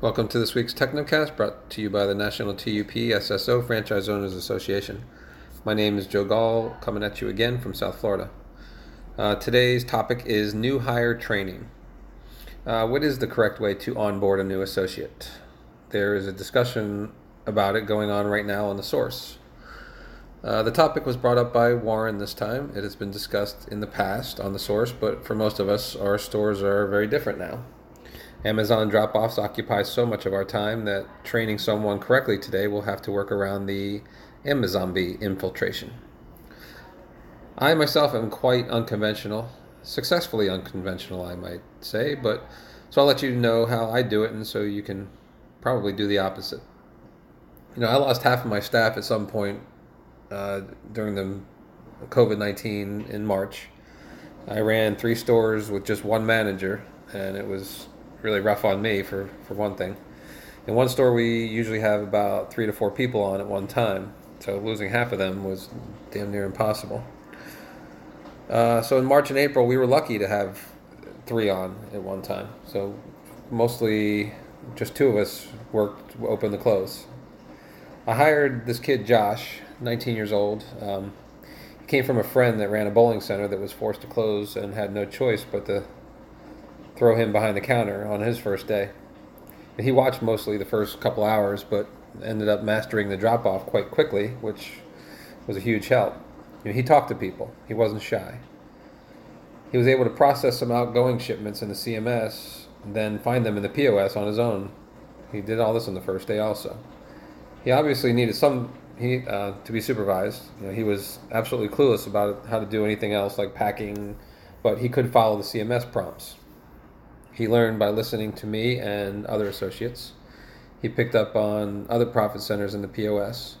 Welcome to this week's TechnoCast, brought to you by the National TUP SSO Franchise Owners Association. My name is Joe Gall, coming at you again from South Florida. Today's topic is new hire training. What is the correct way to onboard a new associate? There is a discussion about it going on right now on The Source. The topic was brought up by Warren this time. It has been discussed in the past on The Source, but for most of us, our stores are very different now. Amazon drop-offs occupy so much of our time that training someone correctly today will have to work around the Amazon bee infiltration. I myself am quite unconventional, successfully unconventional, I might say, so I'll let you know how I do it, and so you can probably do the opposite. You know, I lost half of my staff at some point during the COVID-19 in March. I ran 3 stores with just one manager, and it was really rough on me for one thing. In one store, we usually have about 3 to 4 people on at one time, so losing half of them was damn near impossible. So in March and April, we were lucky to have 3 on at one time. So mostly just 2 of us worked open to close. I hired this kid, Josh, 19 years old. He came from a friend that ran a bowling center that was forced to close and had no choice but to throw him behind the counter on his first day. And he watched mostly the first couple hours, but ended up mastering the drop-off quite quickly, which was a huge help. You know, he talked to people. He wasn't shy. He was able to process some outgoing shipments in the CMS, and then find them in the POS on his own. He did all this on the first day also. He obviously needed to be supervised. You know, he was absolutely clueless about how to do anything else like packing, but he could follow the CMS prompts. He learned by listening to me and other associates. He picked up on other profit centers in the POS.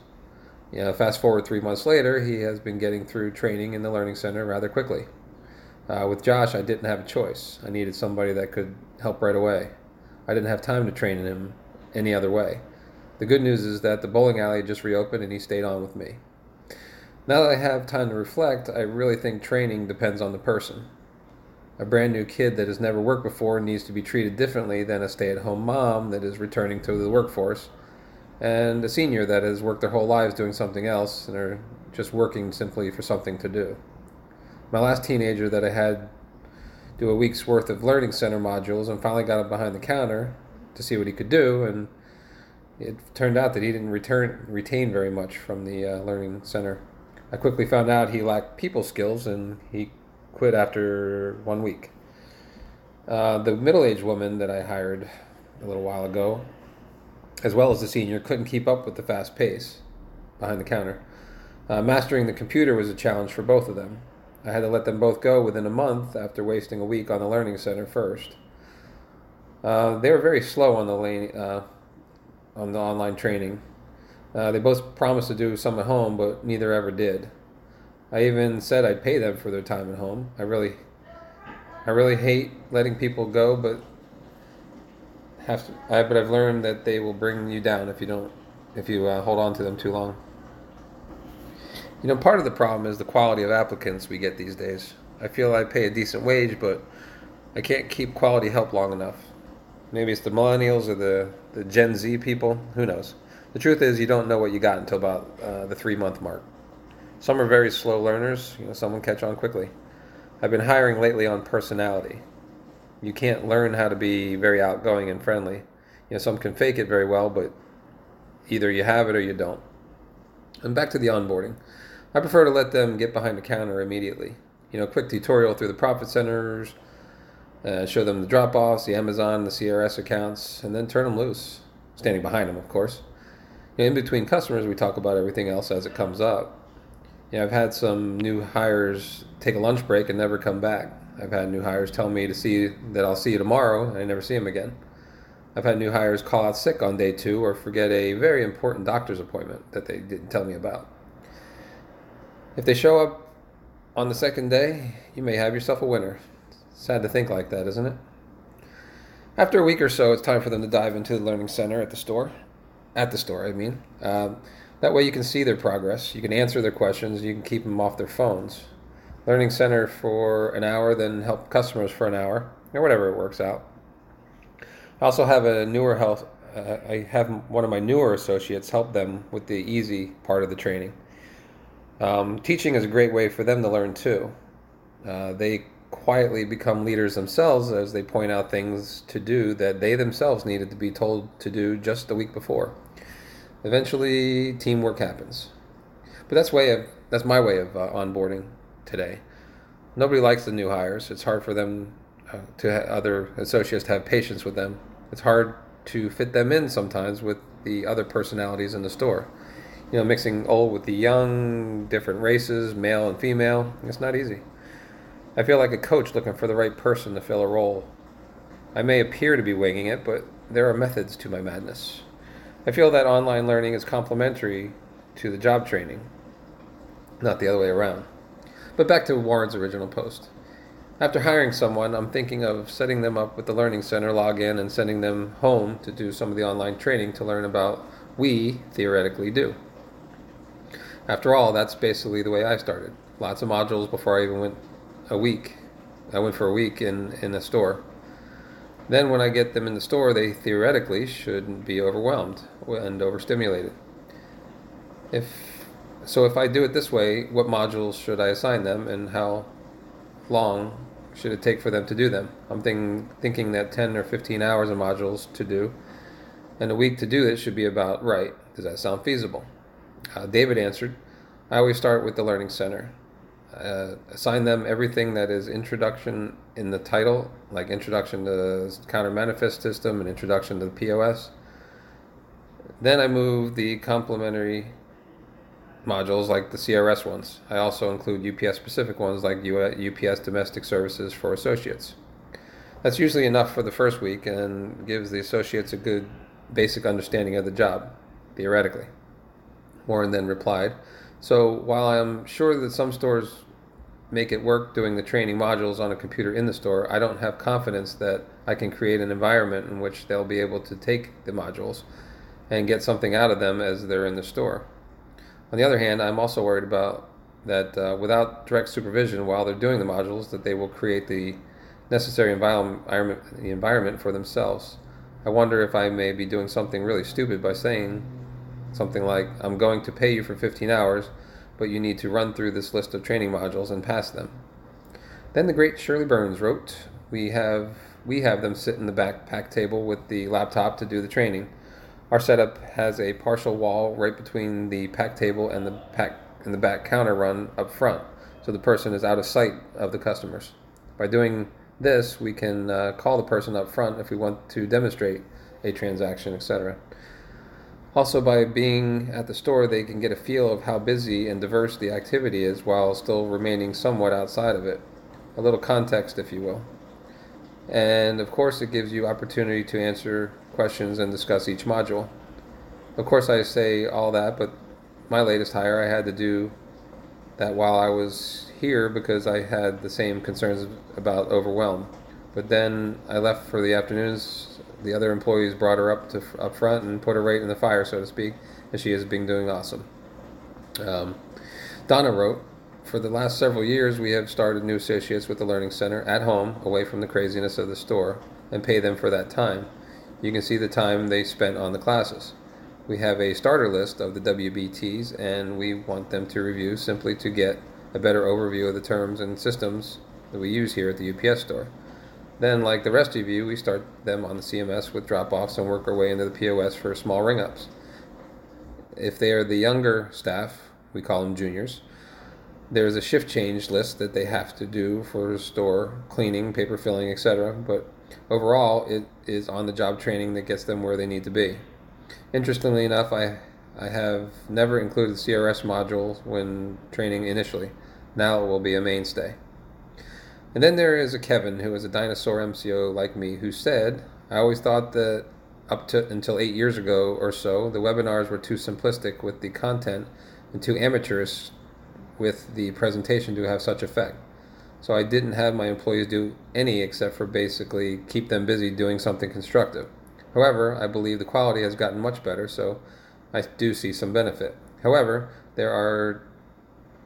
You know, fast forward 3 months later, he has been getting through training in the Learning Center rather quickly. With Josh, I didn't have a choice. I needed somebody that could help right away. I didn't have time to train him any other way. The good news is that the bowling alley just reopened and he stayed on with me. Now that I have time to reflect, I really think training depends on the person. A brand new kid that has never worked before needs to be treated differently than a stay-at-home mom that is returning to the workforce, and a senior that has worked their whole lives doing something else and are just working simply for something to do. My last teenager that I had do a week's worth of learning center modules and finally got him behind the counter to see what he could do, and it turned out that he didn't retain very much from the learning center. I quickly found out he lacked people skills, and he quit after 1 week. The middle-aged woman that I hired a little while ago, as well as the senior, couldn't keep up with the fast pace behind the counter. Mastering the computer was a challenge for both of them. I had to let them both go within a month after wasting a week on the learning center first. They were very slow on the online training. They both promised to do some at home, but neither ever did. I even said I'd pay them for their time at home. I really hate letting people go, but I've learned that they will bring you down if you hold on to them too long. You know, part of the problem is the quality of applicants we get these days. I feel I pay a decent wage, but I can't keep quality help long enough. Maybe it's the millennials or the Gen Z people. Who knows? The truth is, you don't know what you got until about the 3-month mark. Some are very slow learners. You know, some will catch on quickly. I've been hiring lately on personality. You can't learn how to be very outgoing and friendly. You know, some can fake it very well, but either you have it or you don't. And back to the onboarding. I prefer to let them get behind the counter immediately. You know, quick tutorial through the profit centers, show them the drop-offs, the Amazon, the CRS accounts, and then turn them loose. Standing behind them, of course. You know, in between customers, we talk about everything else as it comes up. You know, I've had some new hires take a lunch break and never come back. I've had new hires tell me that I'll see you tomorrow, and I never see them again. I've had new hires call out sick on day 2 or forget a very important doctor's appointment that they didn't tell me about. If they show up on the second day, you may have yourself a winner. Sad to think like that, isn't it? After a week or so, it's time for them to dive into the learning center at the store. That way you can see their progress, you can answer their questions, you can keep them off their phones. Learning center for an hour, then help customers for an hour, or whatever it works out. I also have a newer health. I have one of my newer associates help them with the easy part of the training. Teaching is a great way for them to learn too. They quietly become leaders themselves as they point out things to do that they themselves needed to be told to do just the week before. Eventually, teamwork happens. But that's my way of onboarding today. Nobody likes the new hires. It's hard for them other associates to have patience with them. It's hard to fit them in sometimes with the other personalities in the store. You know, mixing old with the young, different races, male and female, it's not easy. I feel like a coach looking for the right person to fill a role. I may appear to be winging it, but there are methods to my madness. I feel that online learning is complementary to the job training, not the other way around. But back to Warren's original post. After hiring someone, I'm thinking of setting them up with the Learning Center login and sending them home to do some of the online training to learn about we theoretically do. After all, that's basically the way I started. Lots of modules before I even went a week. I went for a week in a store. Then when I get them in the store, they theoretically shouldn't be overwhelmed and overstimulated. If I do it this way, what modules should I assign them and how long should it take for them to do them? I'm thinking that 10 or 15 hours of modules to do and a week to do it should be about right. Does that sound feasible? David answered, I always start with the Learning Center. Assign them everything that is introduction in the title, like introduction to the counter manifest system and introduction to the POS. Then I move the complementary modules like the CRS ones. I also include UPS specific ones like UPS domestic services for associates. That's usually enough for the first week and gives the associates a good basic understanding of the job, theoretically. Warren then replied, so while I'm sure that some stores make it work doing the training modules on a computer in the store, I don't have confidence that I can create an environment in which they'll be able to take the modules and get something out of them as they're in the store. On the other hand, I'm also worried about that without direct supervision while they're doing the modules, that they will create the necessary environment for themselves. I wonder if I may be doing something really stupid by saying something like, I'm going to pay you for 15 hours, but you need to run through this list of training modules and pass them. Then the great Shirley Burns wrote, we have them sit in the backpack table with the laptop to do the training. Our setup has a partial wall right between the pack table and the back counter run up front, so the person is out of sight of the customers. By doing this, we can call the person up front if we want to demonstrate a transaction, etc. Also, by being at the store, they can get a feel of how busy and diverse the activity is while still remaining somewhat outside of it. A little context, if you will. And of course, it gives you opportunity to answer questions and discuss each module. Of course, I say all that, but my latest hire, I had to do that while I was here because I had the same concerns about overwhelm. But then I left for the afternoons. The other employees brought her up front and put her right in the fire, so to speak, and she has been doing awesome. Donna wrote, for the last several years, we have started new associates with the Learning Center at home, away from the craziness of the store, and pay them for that time. You can see the time they spent on the classes. We have a starter list of the WBTs, and we want them to review simply to get a better overview of the terms and systems that we use here at the UPS store. Then, like the rest of you, we start them on the CMS with drop-offs and work our way into the POS for small ring-ups. If they are the younger staff, we call them juniors, there's a shift change list that they have to do for store cleaning, paper filling, etc. But overall, it is on-the-job training that gets them where they need to be. Interestingly enough, I have never included CRS modules when training initially. Now it will be a mainstay. And then there is a Kevin, who is a dinosaur MCO like me, who said, I always thought that up to until 8 years ago or so, the webinars were too simplistic with the content and too amateurish with the presentation to have such effect. So I didn't have my employees do any except for basically keep them busy doing something constructive. However, I believe the quality has gotten much better, so I do see some benefit. However, there are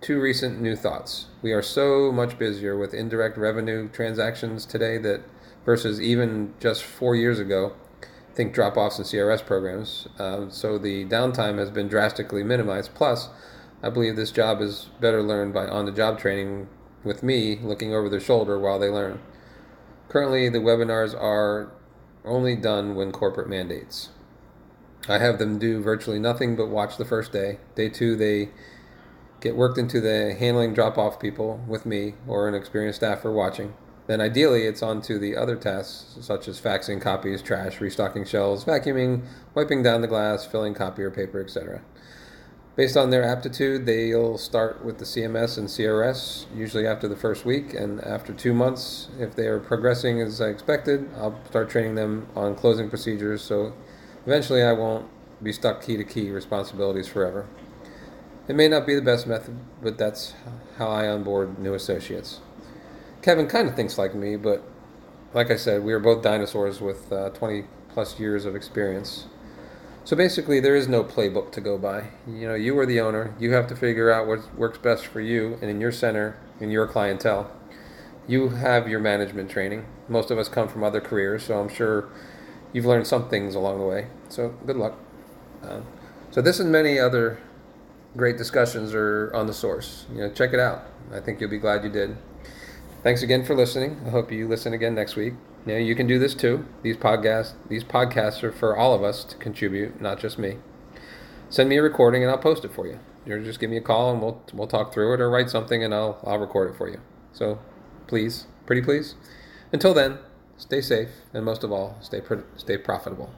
two recent new thoughts. We are so much busier with indirect revenue transactions today that versus even just 4 years ago, think drop-offs in CRS programs. So the downtime has been drastically minimized. Plus, I believe this job is better learned by on-the-job training with me looking over their shoulder while they learn. Currently, the webinars are only done when corporate mandates. I have them do virtually nothing but watch the first day. Day two, they get worked into the handling drop-off people with me or an experienced staffer watching. Then ideally, it's on to the other tasks, such as faxing copies, trash, restocking shelves, vacuuming, wiping down the glass, filling copier paper, etc. Based on their aptitude, they'll start with the CMS and CRS, usually after the first week, and after 2 months, if they are progressing as I expected, I'll start training them on closing procedures, so eventually I won't be stuck key-to-key responsibilities forever. It may not be the best method, but that's how I onboard new associates. Kevin kind of thinks like me, but like I said, we are both dinosaurs with 20-plus years of experience. So basically, there is no playbook to go by. You know, you are the owner. You have to figure out what works best for you and in your center and your clientele. You have your management training. Most of us come from other careers, so I'm sure you've learned some things along the way. So good luck. So this and many other great discussions are on The Source. You know, check it out. I think you'll be glad you did. Thanks again for listening. I hope you listen again next week. You know, you can do this too. These podcasts are for all of us to contribute, not just me. Send me a recording and I'll post it for you. You know, just give me a call and we'll talk through it, or write something and I'll record it for you. So please, pretty please. Until then, stay safe and most of all, stay profitable.